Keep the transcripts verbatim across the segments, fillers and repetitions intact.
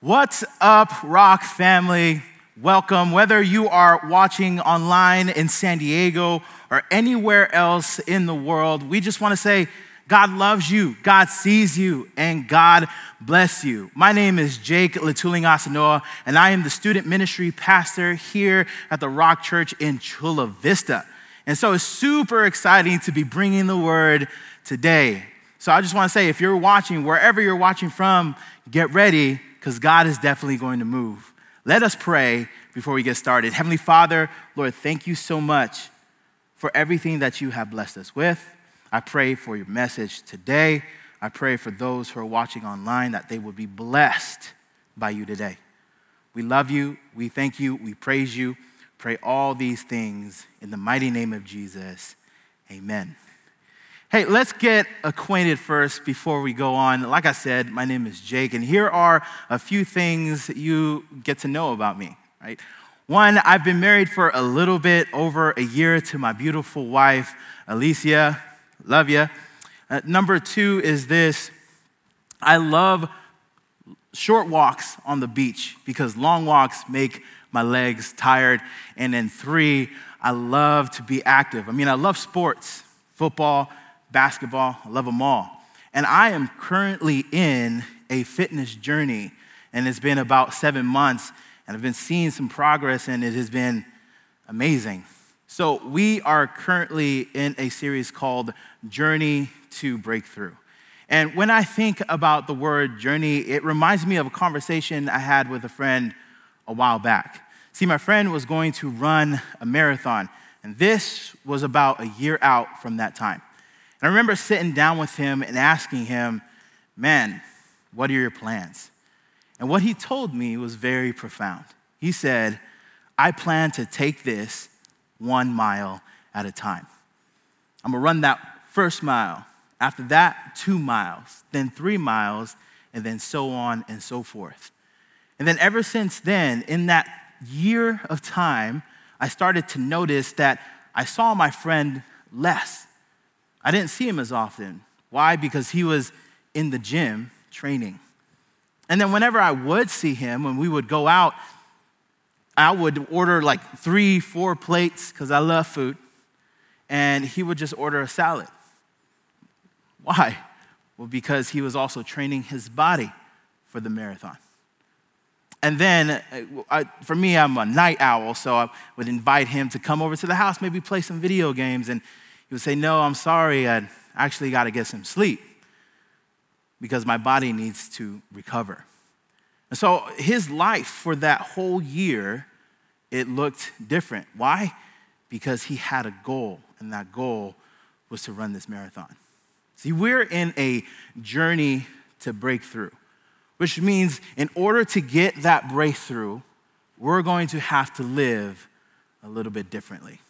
What's up, Rock family? Welcome. Whether you are watching online in San Diego or anywhere else in the world, we just want to say God loves you, God sees you, and God bless you. My name is Jake LaTuling Asanoa, and I am the student ministry pastor here at the Rock Church in Chula Vista. And so it's super exciting to be bringing the word today. So I just want to say, if you're watching, wherever you're watching from, get ready, because God is definitely going to move. Let us pray before we get started. Heavenly Father, Lord, thank you so much for everything that you have blessed us with. I pray for your message today. I pray for those who are watching online that they will be blessed by you today. We love you. We thank you. We praise you. Pray all these things in the mighty name of Jesus. Amen. Hey, let's get acquainted first before we go on. Like I said, my name is Jake, and here are a few things you get to know about me, right? One, I've been married for a little bit over a year to my beautiful wife, Alicia. Love ya. Uh, number two is this. I love short walks on the beach because long walks make my legs tired. And then three, I love to be active. I mean, I love sports, football, basketball. I love them all. And I am currently in a fitness journey, and it's been about seven months, and I've been seeing some progress, and it has been amazing. So we are currently in a series called Journey to Breakthrough. And when I think about the word journey, it reminds me of a conversation I had with a friend a while back. See, my friend was going to run a marathon, and this was about a year out from that time. And I remember sitting down with him and asking him, man, what are your plans? And what he told me was very profound. He said, I plan to take this one mile at a time. I'm gonna run that first mile, after that, two miles, then three miles, and then so on and so forth. And then ever since then, in that year of time, I started to notice that I saw my friend less. I didn't see him as often. Why? Because he was in the gym training. And then whenever I would see him, when we would go out, I would order like three, four plates because I love food, and he would just order a salad. Why? Well, because he was also training his body for the marathon. And then, I, for me, I'm a night owl, so I would invite him to come over to the house, maybe play some video games, and he would say, no, I'm sorry, I actually got to get some sleep because my body needs to recover. And so his life for that whole year, it looked different. Why? Because he had a goal, and that goal was to run this marathon. See, we're in a journey to breakthrough, which means in order to get that breakthrough, we're going to have to live a little bit differently.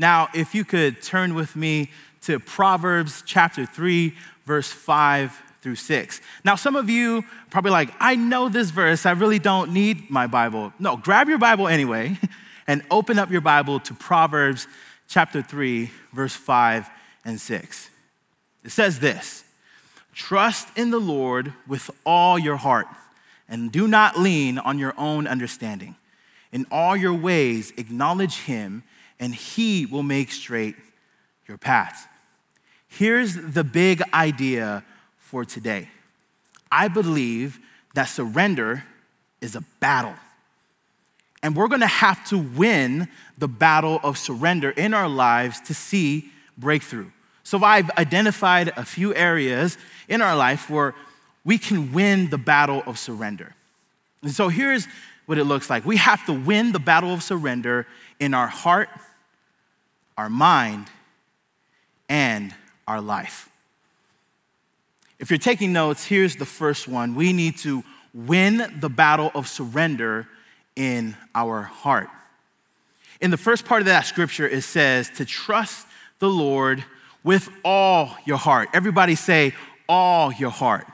Now, if you could turn with me to Proverbs chapter three, verse five through six. Now, some of you probably like, I know this verse. I really don't need my Bible. No, grab your Bible anyway and open up your Bible to Proverbs chapter three, verse five and six. It says this, trust in the Lord with all your heart and do not lean on your own understanding. In all your ways, acknowledge him and he will make straight your paths. Here's the big idea for today. I believe that surrender is a battle. And we're gonna have to win the battle of surrender in our lives to see breakthrough. So I've identified a few areas in our life where we can win the battle of surrender. And so here's what it looks like. We have to win the battle of surrender in our heart, our mind, and our life. If you're taking notes, here's the first one. We need to win the battle of surrender in our heart. In the first part of that scripture, it says to trust the Lord with all your heart. Everybody say, all your heart.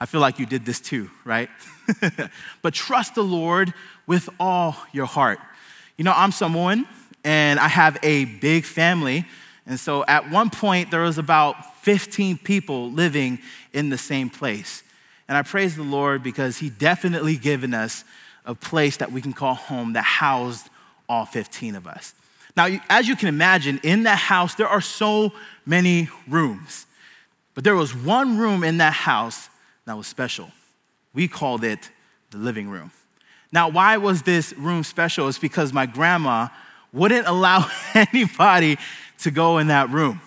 I feel like you did this too, right? But trust the Lord with all your heart. You know, I'm Samoan, and I have a big family. And so at one point, there was about fifteen people living in the same place. And I praise the Lord because he definitely given us a place that we can call home that housed all fifteen of us. Now, as you can imagine, in that house, there are so many rooms. But there was one room in that house that was special. We called it the living room. Now, why was this room special? It's because my grandma wouldn't allow anybody to go in that room.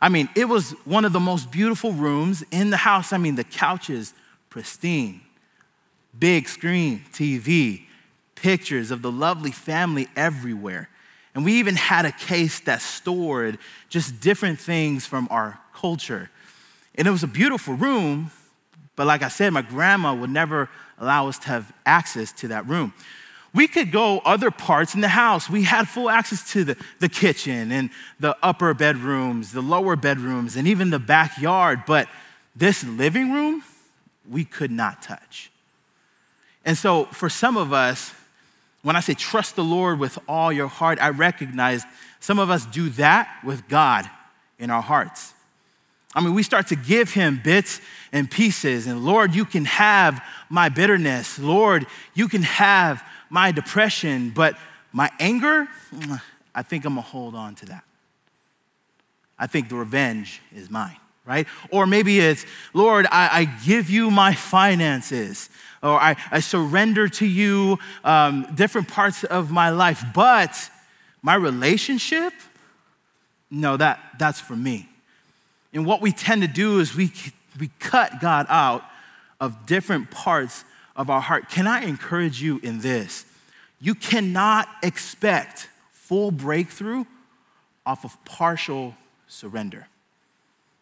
I mean, it was one of the most beautiful rooms in the house. I mean, the couches, pristine, big screen T V, pictures of the lovely family everywhere. And we even had a case that stored just different things from our culture. And it was a beautiful room, but like I said, my grandma would never allow us to have access to that room. We could go other parts in the house. We had full access to the, the kitchen and the upper bedrooms, the lower bedrooms, and even the backyard. But this living room, we could not touch. And so for some of us, when I say trust the Lord with all your heart, I recognize some of us do that with God in our hearts. I mean, we start to give him bits and pieces. And Lord, you can have my bitterness. Lord, you can have my depression. But my anger, I think I'm going to hold on to that. I think the revenge is mine, right? Or maybe it's, Lord, I, I give you my finances. Or I, I surrender to you um, different parts of my life. But my relationship, no, that that's for me. And what we tend to do is we, we cut God out of different parts of our heart. Can I encourage you in this? You cannot expect full breakthrough off of partial surrender.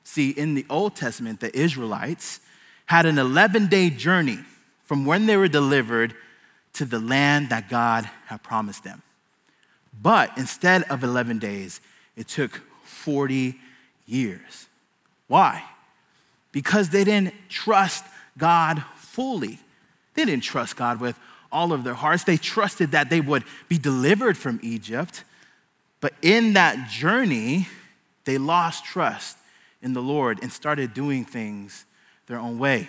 See, in the Old Testament, the Israelites had an eleven-day journey from when they were delivered to the land that God had promised them. But instead of eleven days, it took forty years. Why? Because they didn't trust God fully. They didn't trust God with all of their hearts. They trusted that they would be delivered from Egypt. But in that journey, they lost trust in the Lord and started doing things their own way.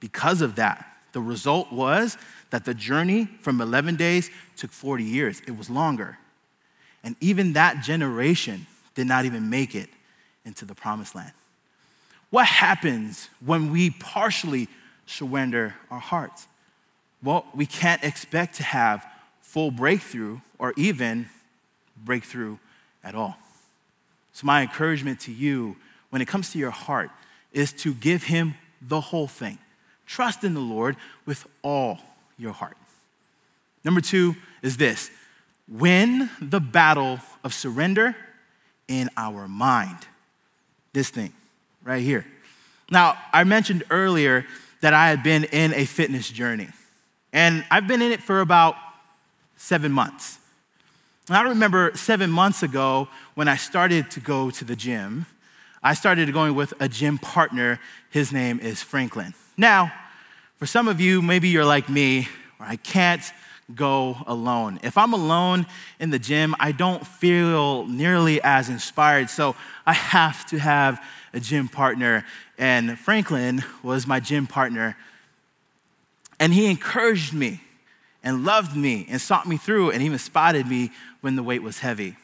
Because of that, the result was that the journey from eleven days took forty years. It was longer. And even that generation did not even make it into the promised land. What happens when we partially surrender our hearts? Well, we can't expect to have full breakthrough or even breakthrough at all. So my encouragement to you when it comes to your heart is to give him the whole thing. Trust in the Lord with all your heart. Number two is this: win the battle of surrender in our mind. This thing right here. Now, I mentioned earlier that I had been in a fitness journey, and I've been in it for about seven months. And I remember seven months ago when I started to go to the gym, I started going with a gym partner. His name is Franklin. Now, for some of you, maybe you're like me, where I can't go alone. If I'm alone in the gym, I don't feel nearly as inspired. So I have to have a gym partner. And Franklin was my gym partner. And he encouraged me and loved me and sought me through and even spotted me when the weight was heavy.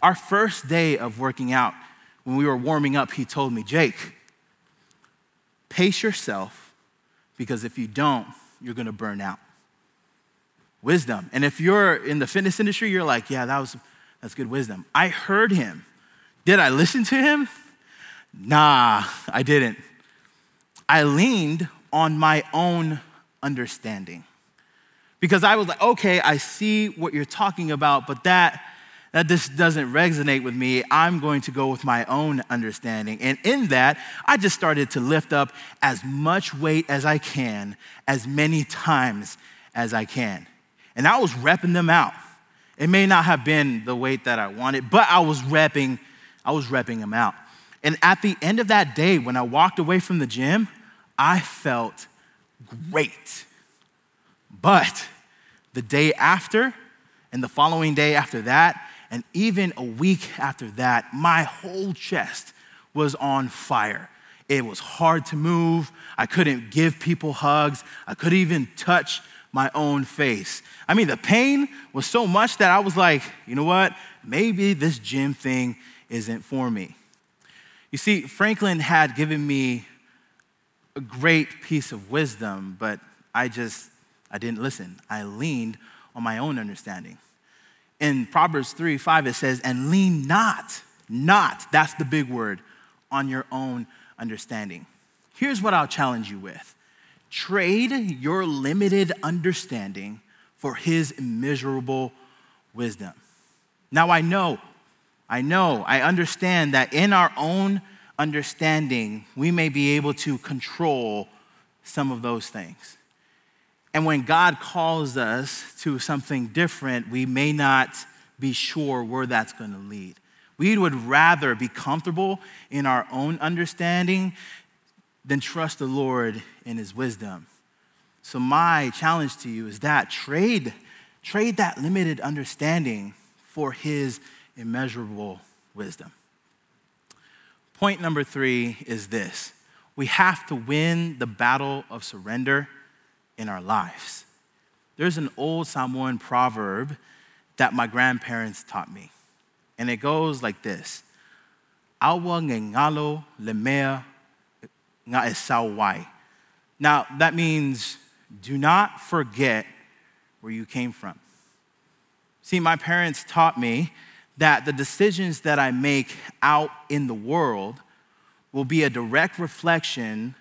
Our first day of working out, when we were warming up, he told me, Jake, pace yourself, because if you don't, you're going to burn out. Wisdom. And if you're in the fitness industry, you're like, yeah, that was that's good wisdom. I heard him. Did I listen to him? Nah, I didn't. I leaned on my own understanding. Because I was like, okay, I see what you're talking about, but that that just doesn't resonate with me. I'm going to go with my own understanding. And in that, I just started to lift up as much weight as I can, as many times as I can. And I was repping them out. It may not have been the weight that I wanted, but I was repping, I was repping them out. And at the end of that day, when I walked away from the gym, I felt great. But the day after, and the following day after that, and even a week after that, my whole chest was on fire. It was hard to move. I couldn't give people hugs. I couldn't even touch my own face. I mean, the pain was so much that I was like, you know what? Maybe this gym thing isn't for me. You see, Franklin had given me a great piece of wisdom, but I just, I didn't listen. I leaned on my own understanding. In Proverbs three five, it says, and lean not, not, that's the big word, on your own understanding. Here's what I'll challenge you with. Trade your limited understanding for his immeasurable wisdom. Now I know, I know, I understand that in our own understanding, we may be able to control some of those things. And when God calls us to something different, we may not be sure where that's going to lead. We would rather be comfortable in our own understanding than trust the Lord in his wisdom. So my challenge to you is that trade, trade that limited understanding for his immeasurable wisdom. Point number three is this. We have to win the battle of surrender in our lives. There's an old Samoan proverb that my grandparents taught me, and it goes like this: "Aua ngalo le mea. Na esa wai." Now, that means do not forget where you came from. See, my parents taught me that the decisions that I make out in the world will be a direct reflection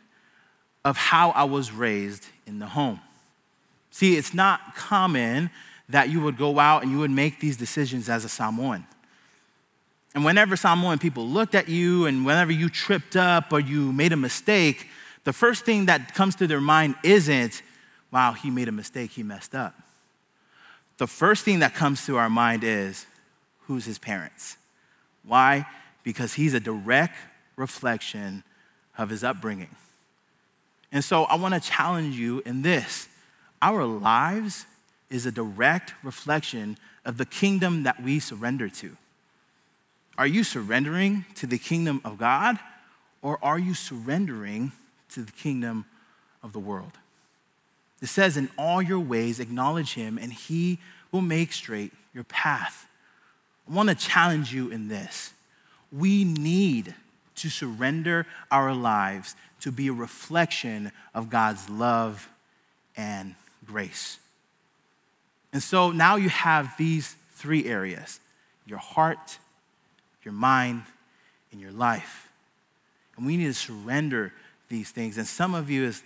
of how I was raised in the home. See, it's not common that you would go out and you would make these decisions as a Samoan. And whenever Samoan people looked at you and whenever you tripped up or you made a mistake, the first thing that comes to their mind isn't, wow, he made a mistake, he messed up. The first thing that comes to our mind is, who's his parents? Why? Because he's a direct reflection of his upbringing. And so I want to challenge you in this. Our lives is a direct reflection of the kingdom that we surrender to. Are you surrendering to the kingdom of God, or are you surrendering to the kingdom of the world? It says, in all your ways acknowledge him, and he will make straight your path. I want to challenge you in this. We need to surrender our lives to be a reflection of God's love and grace. And so now you have these three areas: your heart, your mind, and your life. And we need to surrender these things. And some of you is,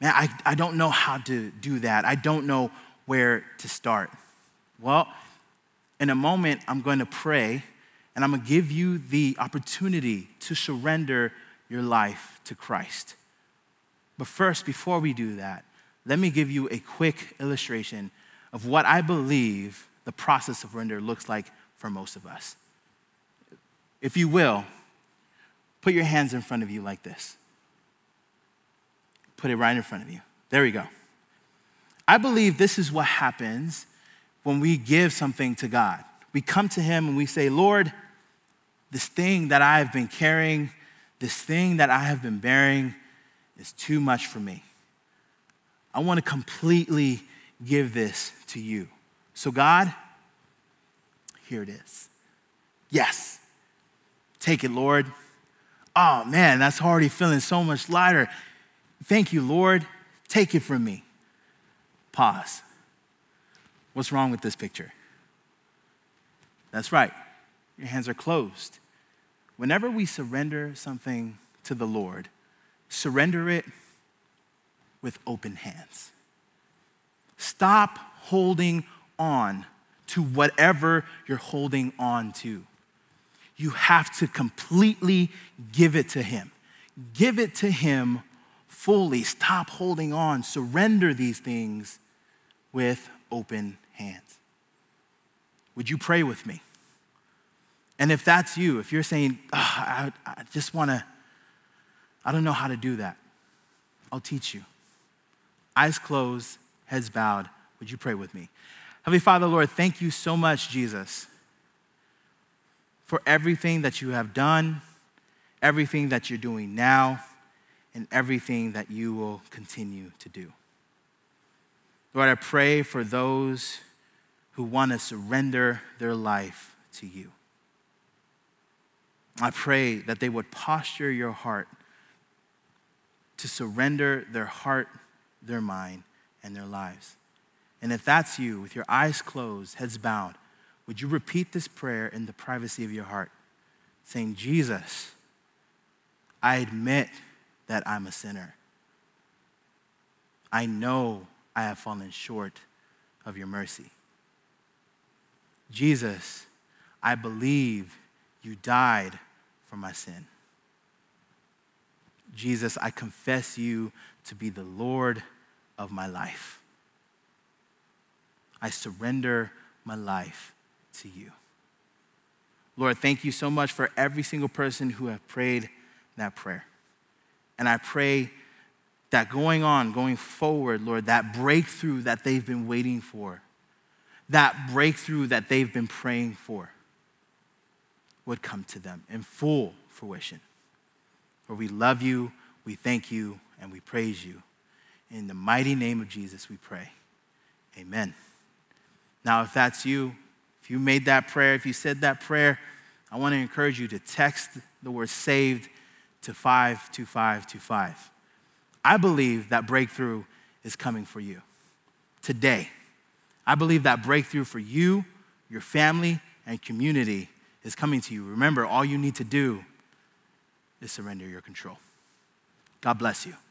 man, I, I don't know how to do that. I don't know where to start. Well, in a moment, I'm going to pray, and I'm going to give you the opportunity to surrender your life to Christ. But first, before we do that, let me give you a quick illustration of what I believe the process of surrender looks like for most of us. If you will, put your hands in front of you like this. Put it right in front of you. There we go. I believe this is what happens when we give something to God. We come to him and we say, Lord, this thing that I have been carrying, this thing that I have been bearing is too much for me. I want to completely give this to you. So God, here it is. Yes. Take it, Lord. Oh, man, that's already feeling so much lighter. Thank you, Lord. Take it from me. Pause. What's wrong with this picture? That's right. Your hands are closed. Whenever we surrender something to the Lord, surrender it with open hands. Stop holding on to whatever you're holding on to. You have to completely give it to him. Give it to him fully. Stop holding on. Surrender these things with open hands. Would you pray with me? And if that's you, if you're saying, oh, I, I just want to, I don't know how to do that, I'll teach you. Eyes closed, heads bowed. Would you pray with me? Heavenly Father, Lord, thank you so much, Jesus, for everything that you have done, everything that you're doing now, in everything that you will continue to do. Lord, I pray for those who want to surrender their life to you. I pray that they would posture your heart to surrender their heart, their mind, and their lives. And if that's you, with your eyes closed, heads bowed, would you repeat this prayer in the privacy of your heart, saying, Jesus, I admit that I'm a sinner. I know I have fallen short of your mercy. Jesus, I believe you died for my sin. Jesus, I confess you to be the Lord of my life. I surrender my life to you. Lord, thank you so much for every single person who have prayed that prayer. And I pray that going on, going forward, Lord, that breakthrough that they've been waiting for, that breakthrough that they've been praying for would come to them in full fruition. For we love you, we thank you, and we praise you. In the mighty name of Jesus we pray, amen. Now if that's you, if you made that prayer, if you said that prayer, I want to encourage you to text the word saved to five two five two five. I believe that breakthrough is coming for you today. I believe that breakthrough for you, your family, and community is coming to you. Remember, all you need to do is surrender your control. God bless you.